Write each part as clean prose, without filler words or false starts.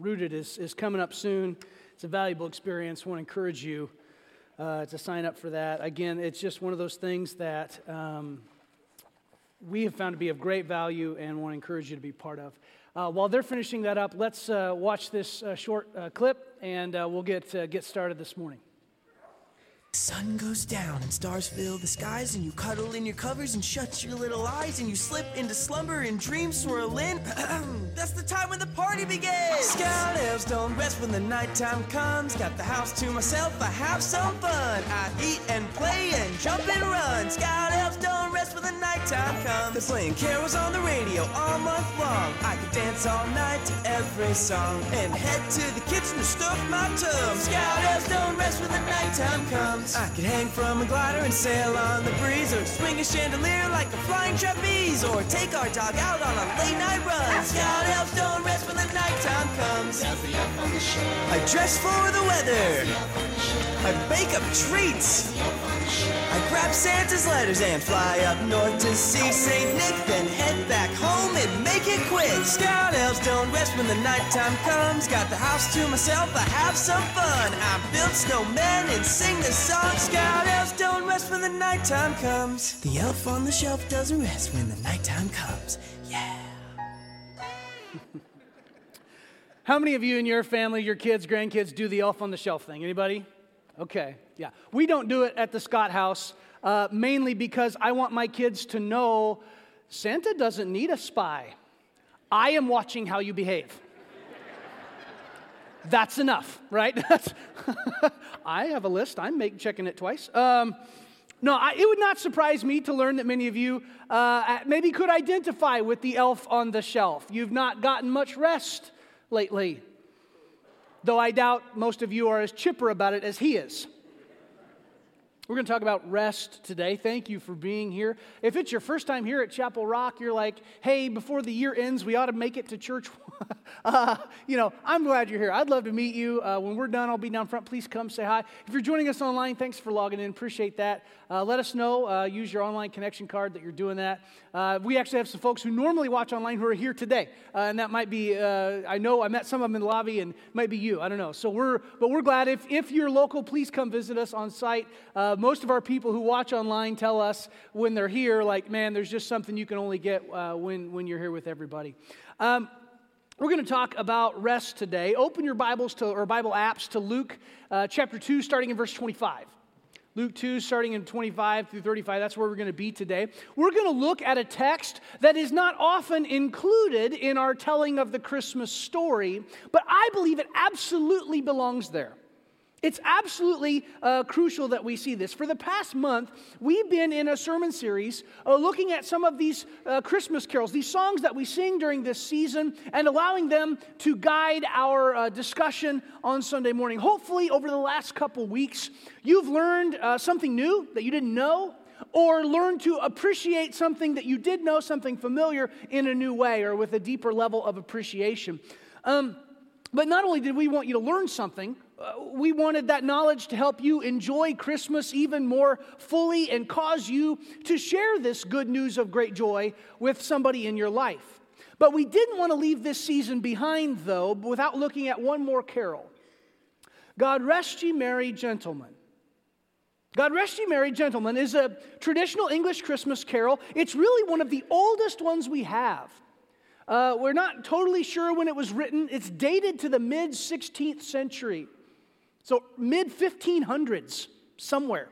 Rooted is coming up soon. It's a valuable experience. I want to encourage you to sign up for that. Again, it's just one of those things that we have found to be of great value and want to encourage you to be part of. While they're finishing that up, let's watch this short clip, and we'll get started this morning. Sun goes down and stars fill the skies, and you cuddle in your covers and shut your little eyes, and you slip into slumber and dreams swirl in. That's the time when the party begins. Scout elves don't rest when the nighttime comes. Got the house to myself, I have some fun. I eat and play and jump and run. Scout elves don't rest when the nighttime comes. They're playing carols on the radio all month long. I could dance all night to every song and head to the kitchen to stuff my tongue. Scout elves don't rest when the nighttime comes. I could hang from a glider and sail on the breeze, or swing a chandelier like a flying trapeze, or take our dog out on a late night run. Scout elves don't rest when the nighttime comes. I dress for the weather. I bake up treats. I grab Santa's letters and fly up north to see St. Nick, then head back home and make it quick. Scout elves don't rest when the nighttime comes. Got the house to myself, I have some fun. I build snowmen and sing the song. Scout elves don't rest when the nighttime comes. The elf on the shelf doesn't rest when the nighttime comes. Yeah. How many of you in your family, your kids, grandkids, do the elf on the shelf thing? Anybody? Okay, yeah. We don't do it at the Scott house, mainly because I want my kids to know Santa doesn't need a spy. I am watching how you behave. That's enough, right? I have a list. I'm checking it twice. It would not surprise me to learn that many of you maybe could identify with the elf on the shelf. You've not gotten much rest lately, though I doubt most of you are as chipper about it as he is. We're going to talk about rest today. Thank you for being here. If it's your first time here at Chapel Rock, you're like, hey, before the year ends, we ought to make it to church. I'm glad you're here. I'd love to meet you. When we're done, I'll be down front. Please come say hi. If you're joining us online, thanks for logging in. Appreciate that. Let us know. Use your online connection card that you're doing that. We actually have some folks who normally watch online who are here today. And that might be, I know I met some of them in the lobby, and might be you. I don't know. But we're glad. If you're local, please come visit us on site. Most of our people who watch online tell us when they're here, like, man, there's just something you can only get when you're here with everybody. We're going to talk about rest today. Open your Bibles or Bible apps to Luke chapter 2, starting in verse 25. Luke 2, starting in 25 through 35, that's where we're going to be today. We're going to look at a text that is not often included in our telling of the Christmas story, but I believe it absolutely belongs there. It's absolutely crucial that we see this. For the past month, we've been in a sermon series looking at some of these Christmas carols, these songs that we sing during this season, and allowing them to guide our discussion on Sunday morning. Hopefully, over the last couple weeks, you've learned something new that you didn't know, or learn to appreciate something that you did know, something familiar, in a new way, or with a deeper level of appreciation. But not only did we want you to learn something, we wanted that knowledge to help you enjoy Christmas even more fully and cause you to share this good news of great joy with somebody in your life. But we didn't want to leave this season behind, though, without looking at one more carol. God Rest Ye Merry Gentlemen. God Rest Ye Merry Gentlemen is a traditional English Christmas carol. It's really one of the oldest ones we have. We're not totally sure when it was written. It's dated to the mid-16th century. So mid-1500s, somewhere,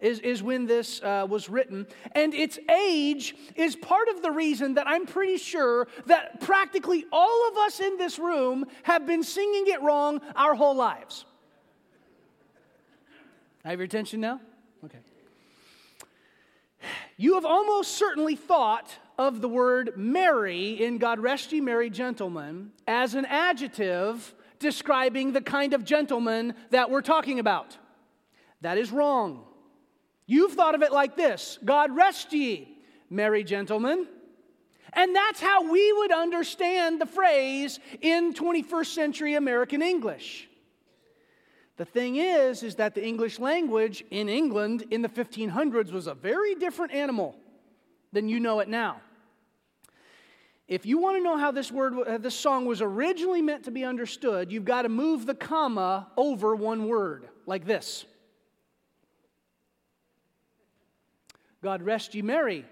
is when this was written. And its age is part of the reason that I'm pretty sure that practically all of us in this room have been singing it wrong our whole lives. I have your attention now? Okay. You have almost certainly thought of the word merry in God Rest Ye Merry Gentlemen as an adjective describing the kind of gentleman that we're talking about. That is wrong. You've thought of it like this: God rest ye, merry gentlemen. And that's how we would understand the phrase in 21st century American English. The thing is that the English language in England in the 1500s was a very different animal than you know it now. If you want to know how this song was originally meant to be understood, you've got to move the comma over one word, like this. God rest ye merry,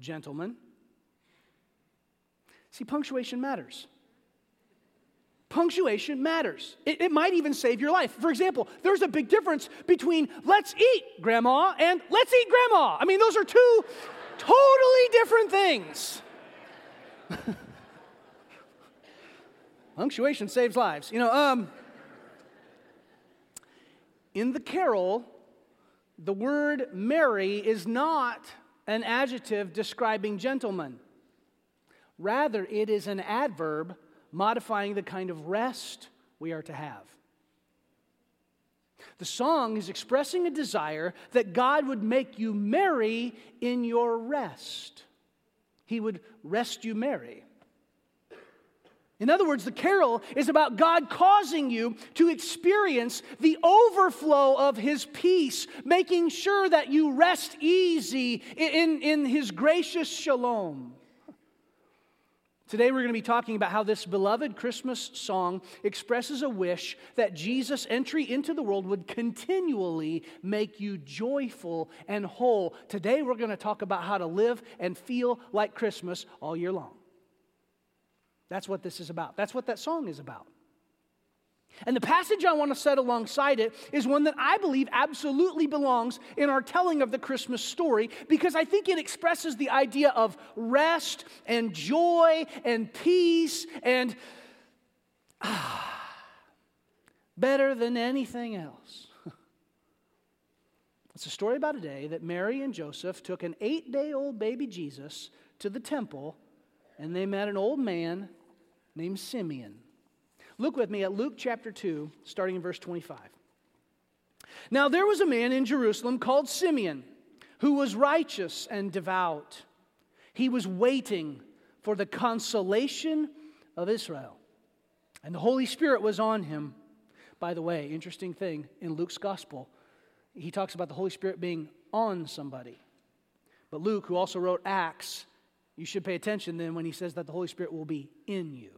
gentlemen. See, punctuation matters. Punctuation matters. It might even save your life. For example, there's a big difference between let's eat, Grandma, and let's eat, Grandma. I mean, those are two totally different things. Punctuation saves lives. In the carol, the word merry is not an adjective describing gentlemen. Rather, it is an adverb modifying the kind of rest we are to have. The song is expressing a desire that God would make you merry in your rest. He would rest you merry. In other words, the carol is about God causing you to experience the overflow of His peace, making sure that you rest easy in His gracious shalom. Today we're going to be talking about how this beloved Christmas song expresses a wish that Jesus' entry into the world would continually make you joyful and whole. Today we're going to talk about how to live and feel like Christmas all year long. That's what this is about. That's what that song is about. And the passage I want to set alongside it is one that I believe absolutely belongs in our telling of the Christmas story, because I think it expresses the idea of rest and joy and peace and better than anything else. It's a story about a day that Mary and Joseph took an 8-day-old baby Jesus to the temple, and they met an old man named Simeon. Look with me at Luke chapter 2, starting in verse 25. Now there was a man in Jerusalem called Simeon, who was righteous and devout. He was waiting for the consolation of Israel, and the Holy Spirit was on him. By the way, interesting thing, in Luke's gospel, he talks about the Holy Spirit being on somebody. But Luke, who also wrote Acts, you should pay attention then when he says that the Holy Spirit will be in you.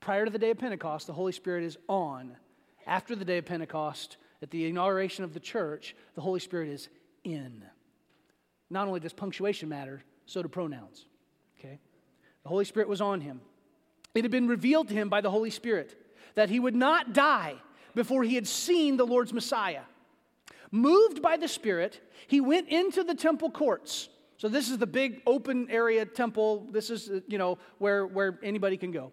Prior to the day of Pentecost, the Holy Spirit is on. After the day of Pentecost, at the inauguration of the church, the Holy Spirit is in. Not only does punctuation matter, so do pronouns. Okay? The Holy Spirit was on him. It had been revealed to him by the Holy Spirit that he would not die before he had seen the Lord's Messiah. Moved by the Spirit, he went into the temple courts. So this is the big open area temple. This is, where anybody can go.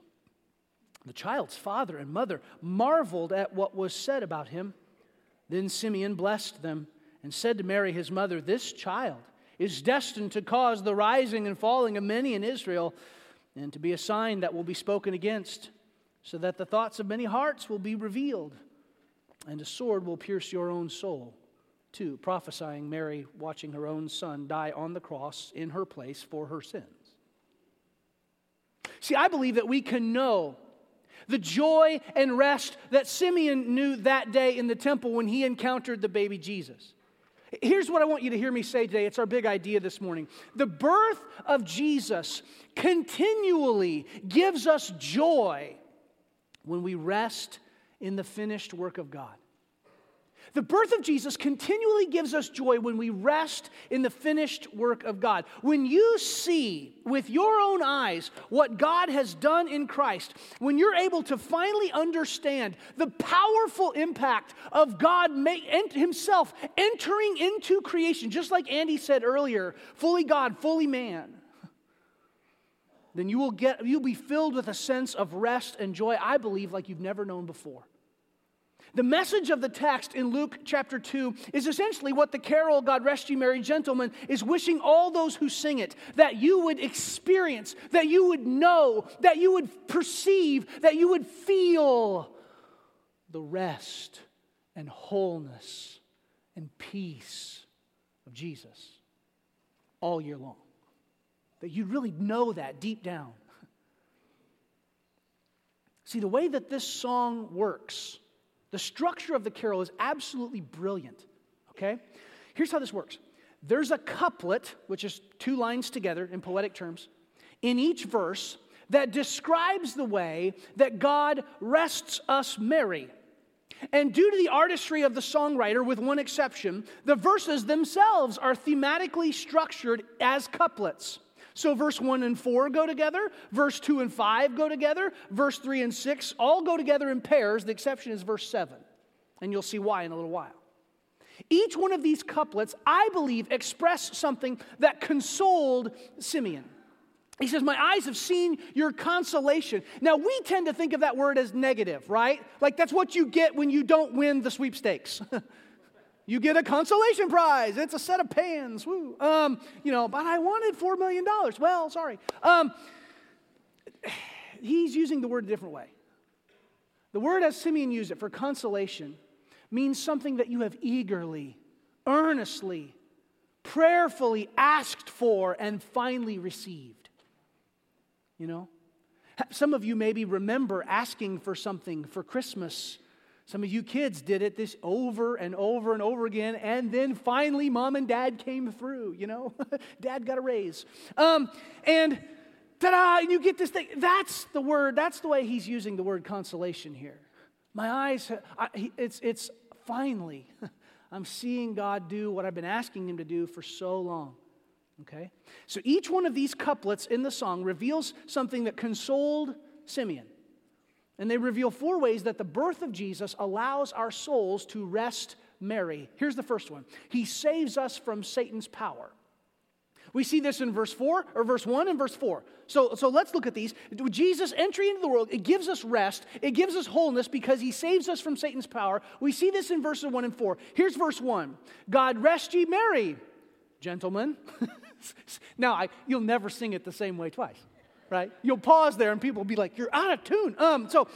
The child's father and mother marveled at what was said about him. Then Simeon blessed them and said to Mary, his mother, This child is destined to cause the rising and falling of many in Israel, and to be a sign that will be spoken against, so that the thoughts of many hearts will be revealed, and a sword will pierce your own soul. Too, prophesying, Mary, watching her own son die on the cross in her place for her sins. See, I believe that we can know the joy and rest that Simeon knew that day in the temple when he encountered the baby Jesus. Here's what I want you to hear me say today. It's our big idea this morning. The birth of Jesus continually gives us joy when we rest in the finished work of God. The birth of Jesus continually gives us joy when we rest in the finished work of God. When you see with your own eyes what God has done in Christ, when you're able to finally understand the powerful impact of God Himself entering into creation, just like Andy said earlier, fully God, fully man, then you'll be filled with a sense of rest and joy, I believe, like you've never known before. The message of the text in Luke chapter 2 is essentially what the carol, God Rest Ye Merry Gentlemen, is wishing all those who sing it, that you would experience, that you would know, that you would perceive, that you would feel the rest and wholeness and peace of Jesus all year long. That you'd really know that deep down. See, the way that this song works, the structure of the carol is absolutely brilliant, okay? Here's how this works. There's a couplet, which is two lines together in poetic terms, in each verse that describes the way that God rests us merry. And due to the artistry of the songwriter, with one exception, the verses themselves are thematically structured as couplets. So verse 1 and 4 go together, verse 2 and 5 go together, verse 3 and 6 all go together in pairs. The exception is verse 7, and you'll see why in a little while. Each one of these couplets, I believe, express something that consoled Simeon. He says, my eyes have seen your consolation. Now, we tend to think of that word as negative, right? Like that's what you get when you don't win the sweepstakes. You get a consolation prize. It's a set of pans. Woo. But I wanted $4 million. Well, sorry. He's using the word a different way. The word as Simeon used it for consolation means something that you have eagerly, earnestly, prayerfully asked for and finally received. You know? Some of you maybe remember asking for something for Christmas. Some of you kids did it this over and over and over again, and then finally mom and dad came through, you know? Dad got a raise. And ta-da, and you get this thing. That's the word, that's the way he's using the word consolation here. My eyes, it's finally, I'm seeing God do what I've been asking him to do for so long, okay? So each one of these couplets in the song reveals something that consoled Simeon. And they reveal four ways that the birth of Jesus allows our souls to rest merry. Here's the first one. He saves us from Satan's power. We see this in verse 4, or verse 1 and verse 4. So let's look at these. Jesus' entry into the world, it gives us rest. It gives us wholeness because he saves us from Satan's power. We see this in verses 1 and 4. Here's verse 1. God rest ye merry, gentlemen. Now, you'll never sing it the same way twice. Right? You'll pause there and people will be like, you're out of tune. So,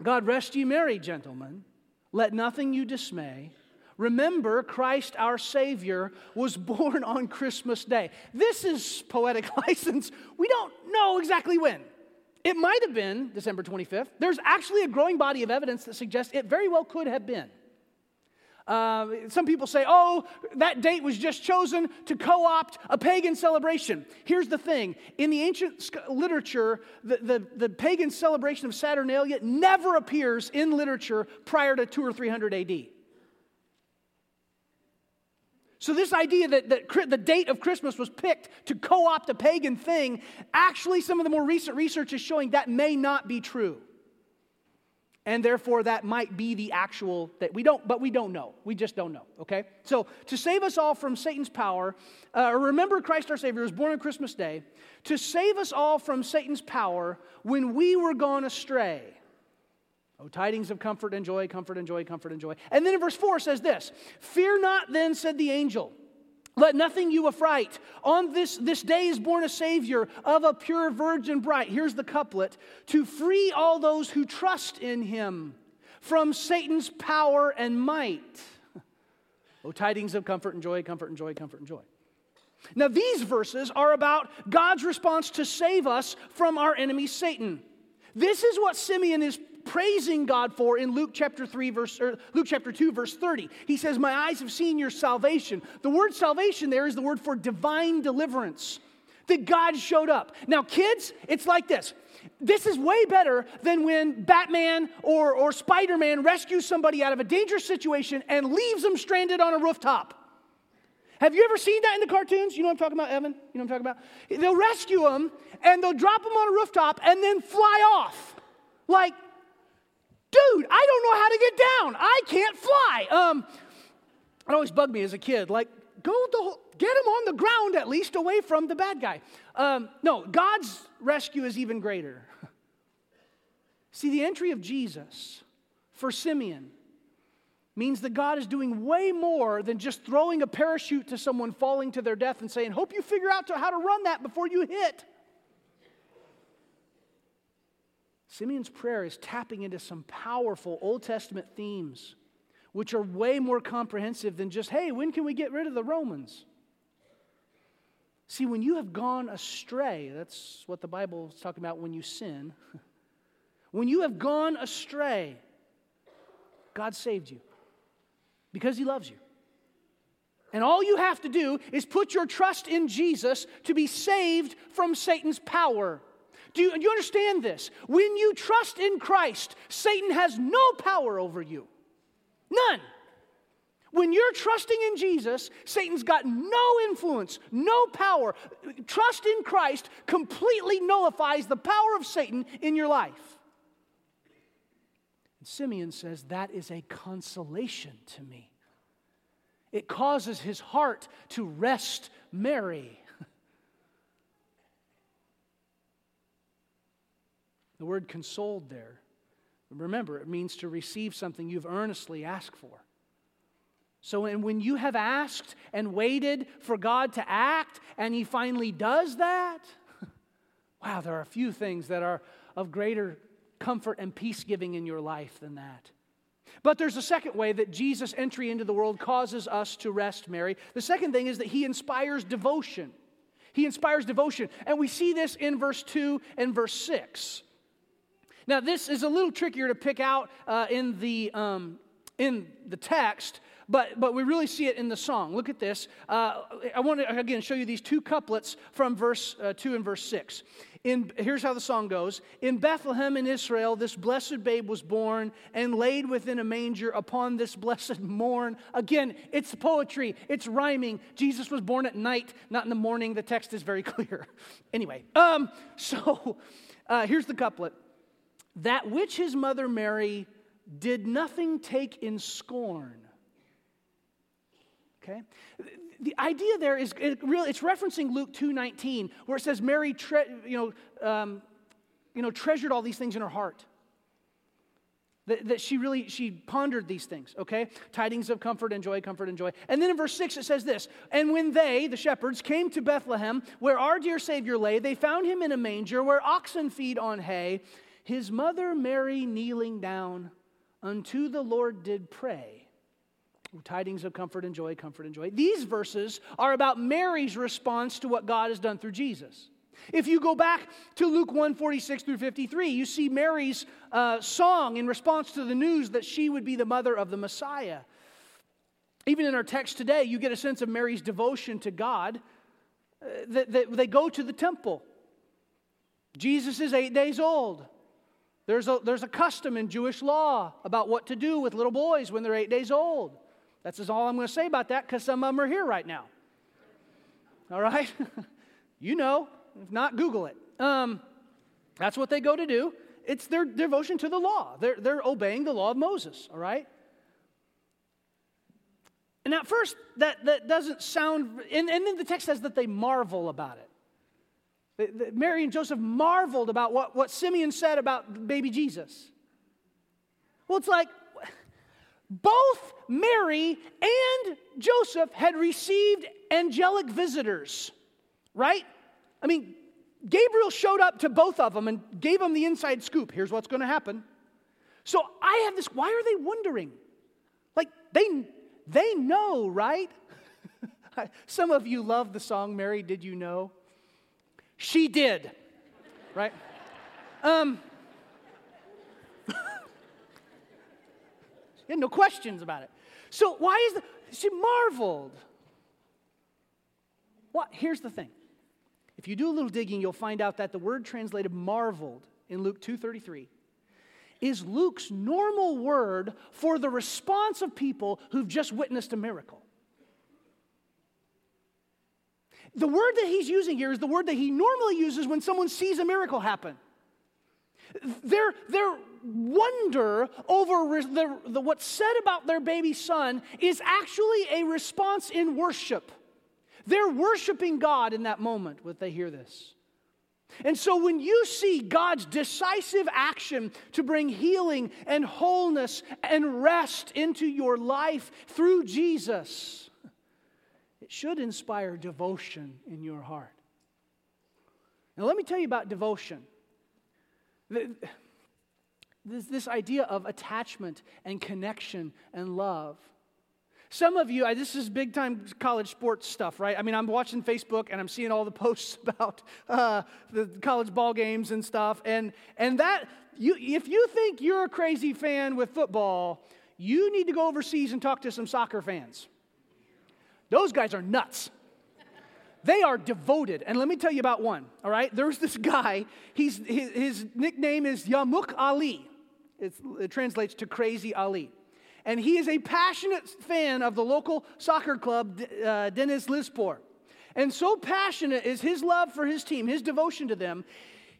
God rest ye merry, gentlemen. Let nothing you dismay. Remember, Christ our Savior was born on Christmas Day. This is poetic license. We don't know exactly when. It might have been December 25th. There's actually a growing body of evidence that suggests it very well could have been. Some people say, that date was just chosen to co-opt a pagan celebration. Here's the thing. In the ancient literature, the pagan celebration of Saturnalia never appears in literature prior to 200 or 300 AD. So this idea that the date of Christmas was picked to co-opt a pagan thing, actually some of the more recent research is showing that may not be true. And therefore, that might be the actual that we don't know. We just don't know, okay? So, to save us all from Satan's power, remember Christ our Savior was born on Christmas Day, to save us all from Satan's power when we were gone astray. Oh, tidings of comfort and joy, comfort and joy, comfort and joy. And then in verse 4 says this, fear not then, said the angel. Let nothing you affright. On this day is born a Savior of a pure virgin bright. Here's the couplet. To free all those who trust in him from Satan's power and might. Oh, tidings of comfort and joy, comfort and joy, comfort and joy. Now these verses are about God's response to save us from our enemy Satan. This is what Simeon is praising God for in Luke chapter 2, verse 30. He says, my eyes have seen your salvation. The word salvation there is the word for divine deliverance. That God showed up. Now, kids, it's like this. This is way better than when Batman or Spider-Man rescues somebody out of a dangerous situation and leaves them stranded on a rooftop. Have you ever seen that in the cartoons? You know what I'm talking about, Evan? You know what I'm talking about? They'll rescue them, and they'll drop them on a rooftop, and then fly off. Like, dude, I don't know how to get down. I can't fly. It always bugged me as a kid. Like, get him on the ground at least away from the bad guy. No, God's rescue is even greater. See, the entry of Jesus for Simeon means that God is doing way more than just throwing a parachute to someone falling to their death and saying, hope you figure out how to run that before you hit. Simeon's prayer is tapping into some powerful Old Testament themes, which are way more comprehensive than just, hey, when can we get rid of the Romans? See, when you have gone astray, that's what the Bible is talking about when you sin. When you have gone astray, God saved you because He loves you. And all you have to do is put your trust in Jesus to be saved from Satan's power. Do you understand this? When you trust in Christ, Satan has no power over you. None. When you're trusting in Jesus, Satan's got no influence, no power. Trust in Christ completely nullifies the power of Satan in your life. And Simeon says, that is a consolation to me. It causes his heart to rest merry. The word consoled there, remember, it means to receive something you've earnestly asked for. So and when you have asked and waited for God to act and He finally does that, wow, there are a few things that are of greater comfort and peace-giving in your life than that. But there's a second way that Jesus' entry into the world causes us to rest merry. The second thing is that He inspires devotion. He inspires devotion. And we see this in verse 2 and verse 6. Now, this is a little trickier to pick out in the text, but we really see it in the song. Look at this. I want to, again, show you these two couplets from verse 2 and verse 6. Here's how the song goes. In Bethlehem in Israel, this blessed babe was born and laid within a manger upon this blessed morn. Again, it's poetry. It's rhyming. Jesus was born at night, not in the morning. The text is very clear. Anyway, so here's the couplet. That which his mother Mary did nothing take in scorn. Okay? The idea there is, it's referencing Luke 2:19, where it says Mary, treasured all these things in her heart. That she pondered these things, okay? Tidings of comfort and joy, comfort and joy. And then in verse 6 it says this, and when they, the shepherds, came to Bethlehem, where our dear Savior lay, they found him in a manger where oxen feed on hay. His mother Mary, kneeling down, unto the Lord did pray. Tidings of comfort and joy, comfort and joy. These verses are about Mary's response to what God has done through Jesus. If you go back to Luke 1:46 through 53, you see Mary's song in response to the news that she would be the mother of the Messiah. Even in our text today, you get a sense of Mary's devotion to God. They go to the temple. Jesus is 8 days old. There's a custom in Jewish law about what to do with little boys when they're 8 days old. That's all I'm going to say about that because some of them are here right now. All right? You know. If not, Google it. That's what they go to do. It's their devotion to the law. They're obeying the law of Moses. All right? And at first, that doesn't sound... And then the text says that they marvel about it. Mary and Joseph marveled about what Simeon said about baby Jesus. Well, it's like... Both Mary and Joseph had received angelic visitors, right? I mean, Gabriel showed up to both of them and gave them the inside scoop. Here's what's going to happen. So I have this, why are they wondering? Like, they know, right? Some of you love the song, Mary, Did You Know? She did, right? He had no questions about it. So why is she marveled? What? Here's the thing. If you do a little digging, you'll find out that the word translated marveled in Luke 2:33 is Luke's normal word for the response of people who've just witnessed a miracle. The word that he's using here is the word that he normally uses when someone sees a miracle happen. Their wonder over what's said about their baby son is actually a response in worship. They're worshiping God in that moment when they hear this. And so when you see God's decisive action to bring healing and wholeness and rest into your life through Jesus, it should inspire devotion in your heart. Now let me tell you about devotion. This idea of attachment and connection and love. Some of you, this is big time college sports stuff, right? I mean, I'm watching Facebook and I'm seeing all the posts about the college ball games and stuff. And that, if you think you're a crazy fan with football, you need to go overseas and talk to some soccer fans. Those guys are nuts. They are devoted. And let me tell you about one, all right? There's this guy, his nickname is Yamuk Ali. It translates to Crazy Ali. And he is a passionate fan of the local soccer club, Denizlispor. And so passionate is his love for his team, his devotion to them,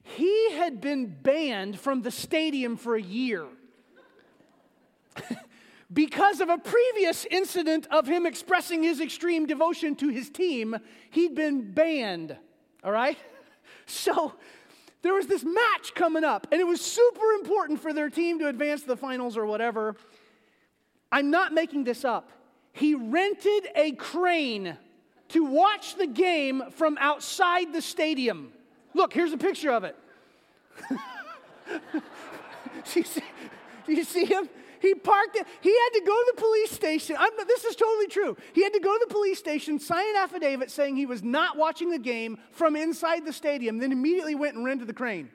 he had been banned from the stadium for a year because of a previous incident of him expressing his extreme devotion to his team. He'd been banned, all right? So there was this match coming up, and it was super important for their team to advance the finals or whatever. I'm not making this up. He rented a crane to watch the game from outside the stadium. Look, here's a picture of it. Do you see him? He parked it. He had to go to the police station. This is totally true. He had to go to the police station, sign an affidavit saying he was not watching the game from inside the stadium, then immediately went and rented the crane.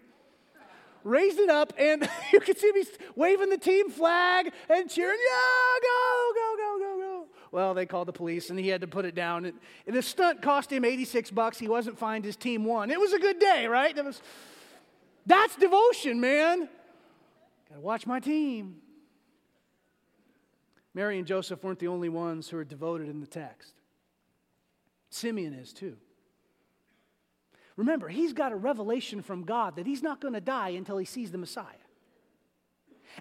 Raised it up, and you can see me waving the team flag and cheering, yeah, go, go, go, go, go. Well, they called the police, and he had to put it down. And the stunt cost him $86. He wasn't fined. His team won. It was a good day, right? That's devotion, man. Got to watch my team. Mary and Joseph weren't the only ones who are devoted in the text. Simeon is, too. Remember, he's got a revelation from God that he's not going to die until he sees the Messiah.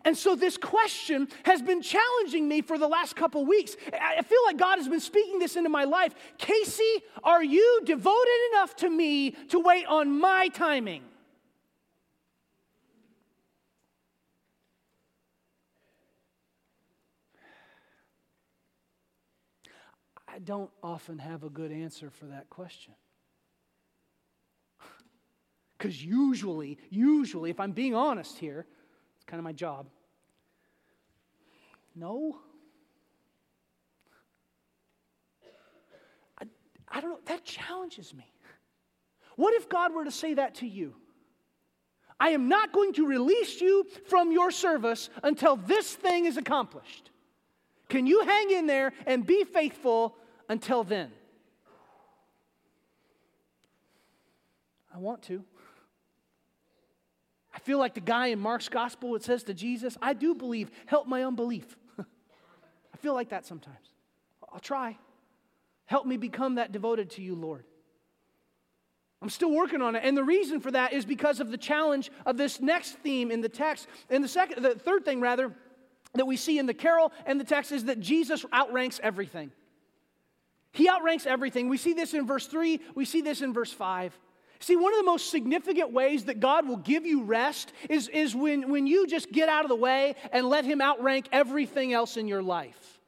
And so this question has been challenging me for the last couple weeks. I feel like God has been speaking this into my life. Casey, are you devoted enough to me to wait on my timing? I don't often have a good answer for that question. Because usually, if I'm being honest here, it's kind of my job. No. I don't know. That challenges me. What if God were to say that to you? I am not going to release you from your service until this thing is accomplished. Can you hang in there and be faithful until then? I want to. I feel like the guy in Mark's gospel that says to Jesus, I do believe, help my unbelief. I feel like that sometimes. I'll try. Help me become that devoted to you, Lord. I'm still working on it. And the reason for that is because of the challenge of this next theme in the text. And the third thing, rather, that we see in the carol and the text is that Jesus outranks everything. He outranks everything. We see this in verse 3. We see this in verse 5. See, one of the most significant ways that God will give you rest is when you just get out of the way and let Him outrank everything else in your life.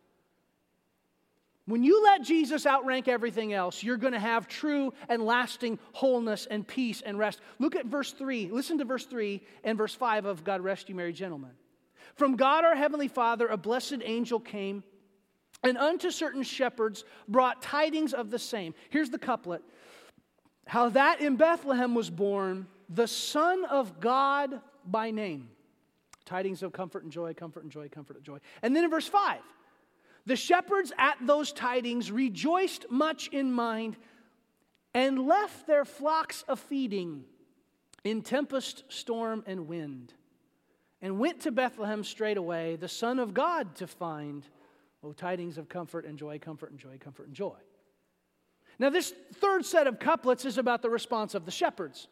When you let Jesus outrank everything else, you're going to have true and lasting wholeness and peace and rest. Look at verse 3. Listen to verse 3 and verse 5 of God Rest Ye Merry Gentlemen. From God our Heavenly Father, a blessed angel came, and unto certain shepherds brought tidings of the same. Here's the couplet. How that in Bethlehem was born the Son of God by name. Tidings of comfort and joy, comfort and joy, comfort and joy. And then in verse 5, the shepherds at those tidings rejoiced much in mind and left their flocks a feeding in tempest, storm, and wind, and went to Bethlehem straightway, the Son of God to find. O tidings of comfort and joy, comfort and joy, comfort and joy. Now, this third set of couplets is about the response of the shepherds.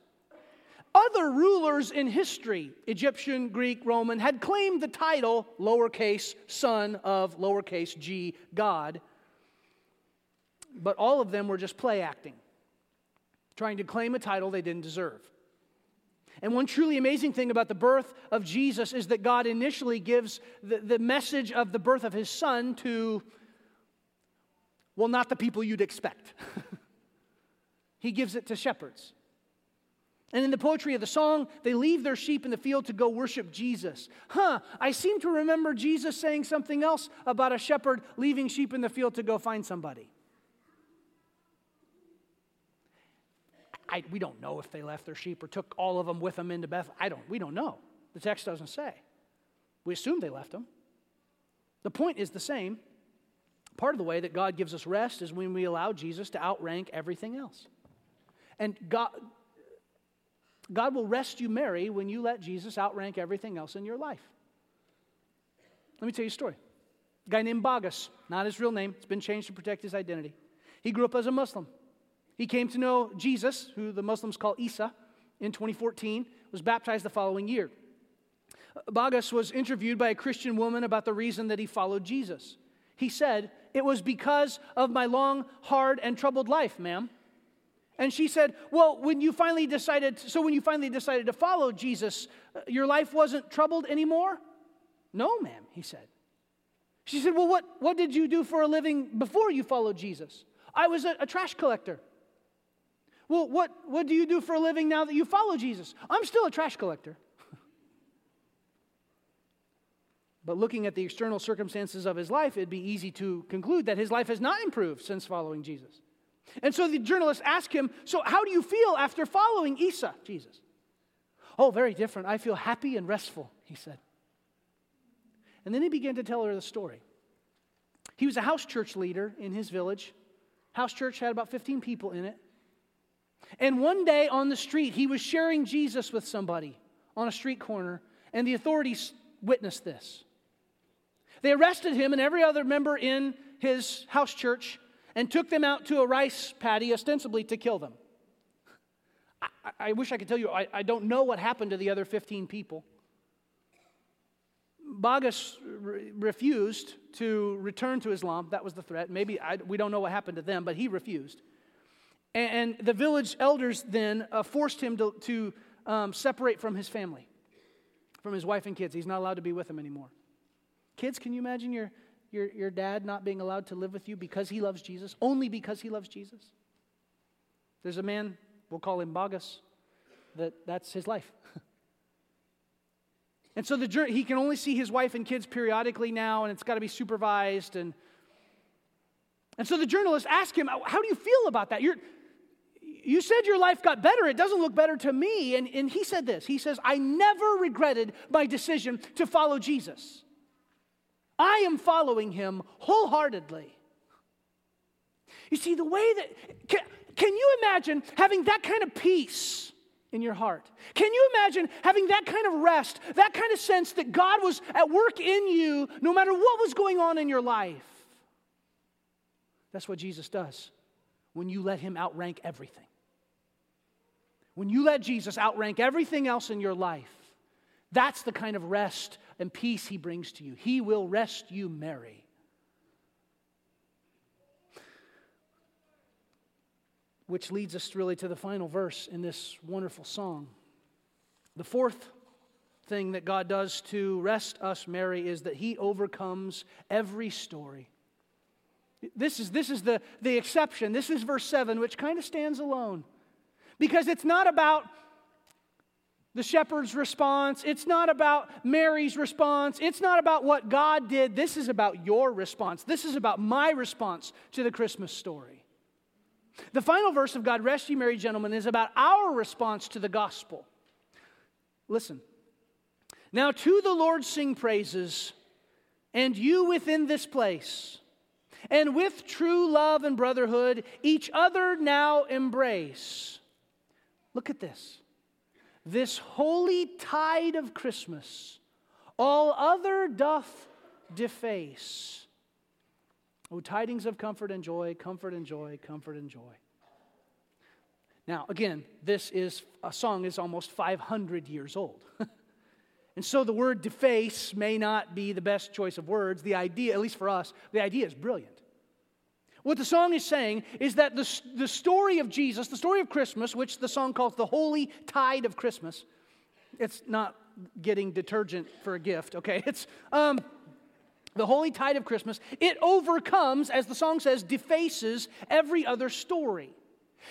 Other rulers in history, Egyptian, Greek, Roman, had claimed the title, lowercase son of lowercase g, God. But all of them were just play acting, trying to claim a title they didn't deserve. And one truly amazing thing about the birth of Jesus is that God initially gives the message of the birth of his son to, well, not the people you'd expect. He gives it to shepherds. And in the poetry of the song, they leave their sheep in the field to go worship Jesus. I seem to remember Jesus saying something else about a shepherd leaving sheep in the field to go find somebody. We don't know if they left their sheep or took all of them with them into Bethlehem. We don't know. The text doesn't say. We assume they left them. The point is the same. Part of the way that God gives us rest is when we allow Jesus to outrank everything else. And God will rest you merry when you let Jesus outrank everything else in your life. Let me tell you a story. A guy named Bagas, not his real name. It's been changed to protect his identity. He grew up as a Muslim. He came to know Jesus, who the Muslims call Isa, in 2014, was baptized the following year. Bagas was interviewed by a Christian woman about the reason that he followed Jesus. He said, "It was because of my long, hard, and troubled life, ma'am." And she said, "Well, when you finally decided to follow Jesus, your life wasn't troubled anymore?" "No, ma'am," he said. She said, "Well, what did you do for a living before you followed Jesus?" "I was a trash collector." "Well, what do you do for a living now that you follow Jesus?" "I'm still a trash collector." But looking at the external circumstances of his life, it'd be easy to conclude that his life has not improved since following Jesus. And so the journalist asked him, "So how do you feel after following Isa, Jesus?" "Oh, very different. I feel happy and restful," he said. And then he began to tell her the story. He was a house church leader in his village. House church had about 15 people in it. And one day on the street, he was sharing Jesus with somebody on a street corner, and the authorities witnessed this. They arrested him and every other member in his house church and took them out to a rice paddy, ostensibly to kill them. I wish I could tell you, I don't know what happened to the other 15 people. Bagas refused to return to Islam. That was the threat. We don't know what happened to them, but he refused. And the village elders then forced him to separate from his family, from his wife and kids. He's not allowed to be with them anymore. Kids, can you imagine your dad not being allowed to live with you because he loves Jesus, only because he loves Jesus? There's a man, we'll call him Bagas, that's his life. And so he can only see his wife and kids periodically now, and it's got to be supervised. And so the journalist asked him, "How do you feel about that? You said your life got better. It doesn't look better to me." And he said this. He says, "I never regretted my decision to follow Jesus. I am following him wholeheartedly." You see, the way that... Can you imagine having that kind of peace in your heart? Can you imagine having that kind of rest, that kind of sense that God was at work in you no matter what was going on in your life? That's what Jesus does when you let him outrank everything. When you let Jesus outrank everything else in your life, that's the kind of rest and peace he brings to you. He will rest you merry. Which leads us really to the final verse in this wonderful song. The fourth thing that God does to rest us merry is that he overcomes every story. This is the exception. This is verse 7, which kind of stands alone. Because it's not about the shepherd's response. It's not about Mary's response. It's not about what God did. This is about your response. This is about my response to the Christmas story. The final verse of God Rest Ye Merry Gentlemen is about our response to the gospel. Listen. "Now to the Lord sing praises, and you within this place, and with true love and brotherhood, each other now embrace." Look at this. "This holy tide of Christmas, all other doth deface. O tidings of comfort and joy, comfort and joy, comfort and joy." Now, again, this song is almost 500 years old. And so the word deface may not be the best choice of words. The idea, at least for us, the idea is brilliant. What the song is saying is that the story of Jesus, the story of Christmas, which the song calls the holy tide of Christmas, It's not getting detergent for a gift, okay? It's the holy tide of Christmas. It overcomes, as the song says, defaces every other story.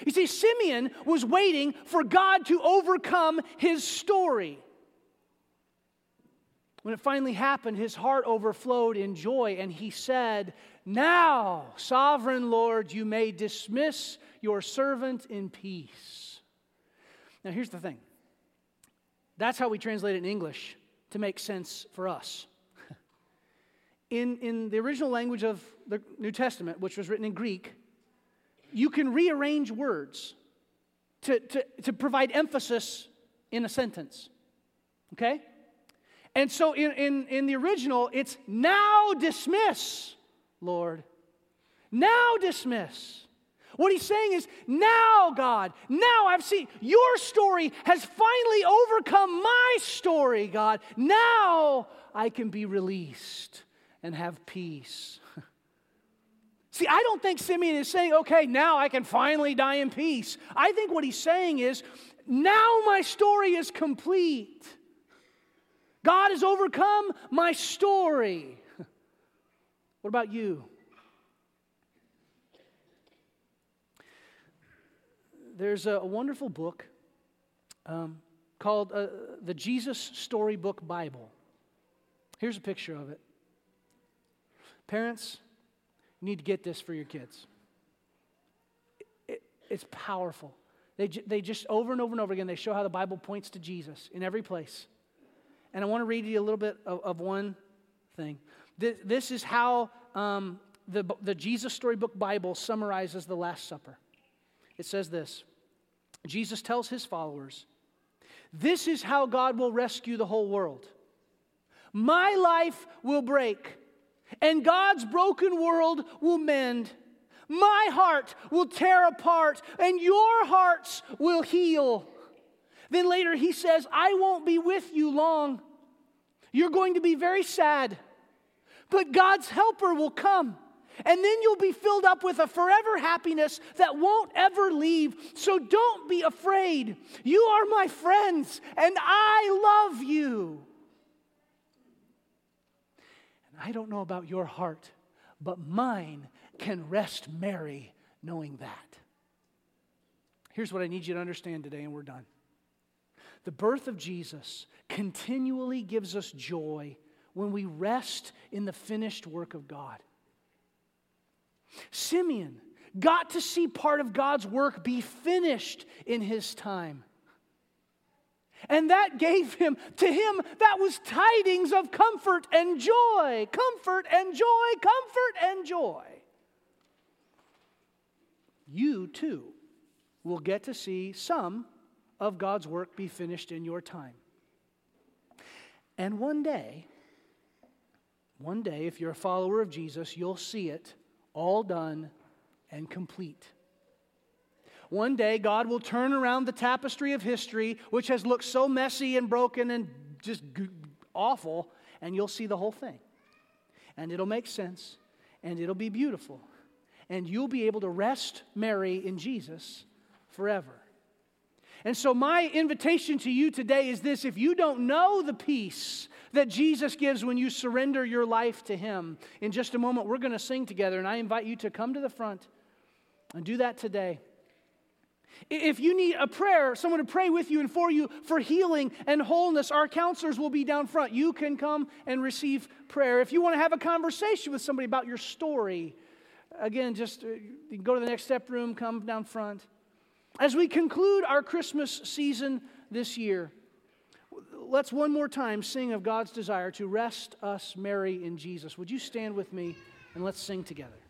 You see, Simeon was waiting for God to overcome his story. When it finally happened, his heart overflowed in joy, and he said, "Now, sovereign Lord, you may dismiss your servant in peace." Now, here's the thing. That's how we translate it in English to make sense for us. In the original language of the New Testament, which was written in Greek, you can rearrange words to provide emphasis in a sentence. Okay? And so in the original, it's "now dismiss, Lord." Now dismiss. What he's saying is, now, God, now I've seen, your story has finally overcome my story, God. Now I can be released and have peace. See, I don't think Simeon is saying, okay, now I can finally die in peace. I think what he's saying is, now my story is complete. God has overcome my story. What about you? There's a wonderful book called The Jesus Storybook Bible. Here's a picture of it. Parents, you need to get this for your kids. It's powerful. They just over and over and over again, they show how the Bible points to Jesus in every place. And I want to read you a little bit of one thing. This is how the Jesus Storybook Bible summarizes the Last Supper. It says this. Jesus tells his followers, "This is how God will rescue the whole world. My life will break, and God's broken world will mend. My heart will tear apart, and your hearts will heal." Then later he says, "I won't be with you long. You're going to be very sad, but God's helper will come. And then you'll be filled up with a forever happiness that won't ever leave. So don't be afraid. You are my friends, and I love you." And I don't know about your heart, but mine can rest merry knowing that. Here's what I need you to understand today, and we're done. The birth of Jesus continually gives us joy when we rest in the finished work of God. Simeon got to see part of God's work be finished in his time. And that gave him, to him, that was tidings of comfort and joy. Comfort and joy, comfort and joy. You too will get to see some of God's work be finished in your time. And one day, if you're a follower of Jesus, you'll see it all done and complete. One day, God will turn around the tapestry of history, which has looked so messy and broken and just awful, and you'll see the whole thing. And it'll make sense, and it'll be beautiful, and you'll be able to rest merry in Jesus forever. And so my invitation to you today is this: if you don't know the peace that Jesus gives when you surrender your life to Him, in just a moment we're going to sing together, and I invite you to come to the front and do that today. If you need a prayer, someone to pray with you and for you for healing and wholeness, our counselors will be down front. You can come and receive prayer. If you want to have a conversation with somebody about your story, again, just go to the Next Step room, come down front. As we conclude our Christmas season this year, let's one more time sing of God's desire to rest us merry in Jesus. Would you stand with me and let's sing together?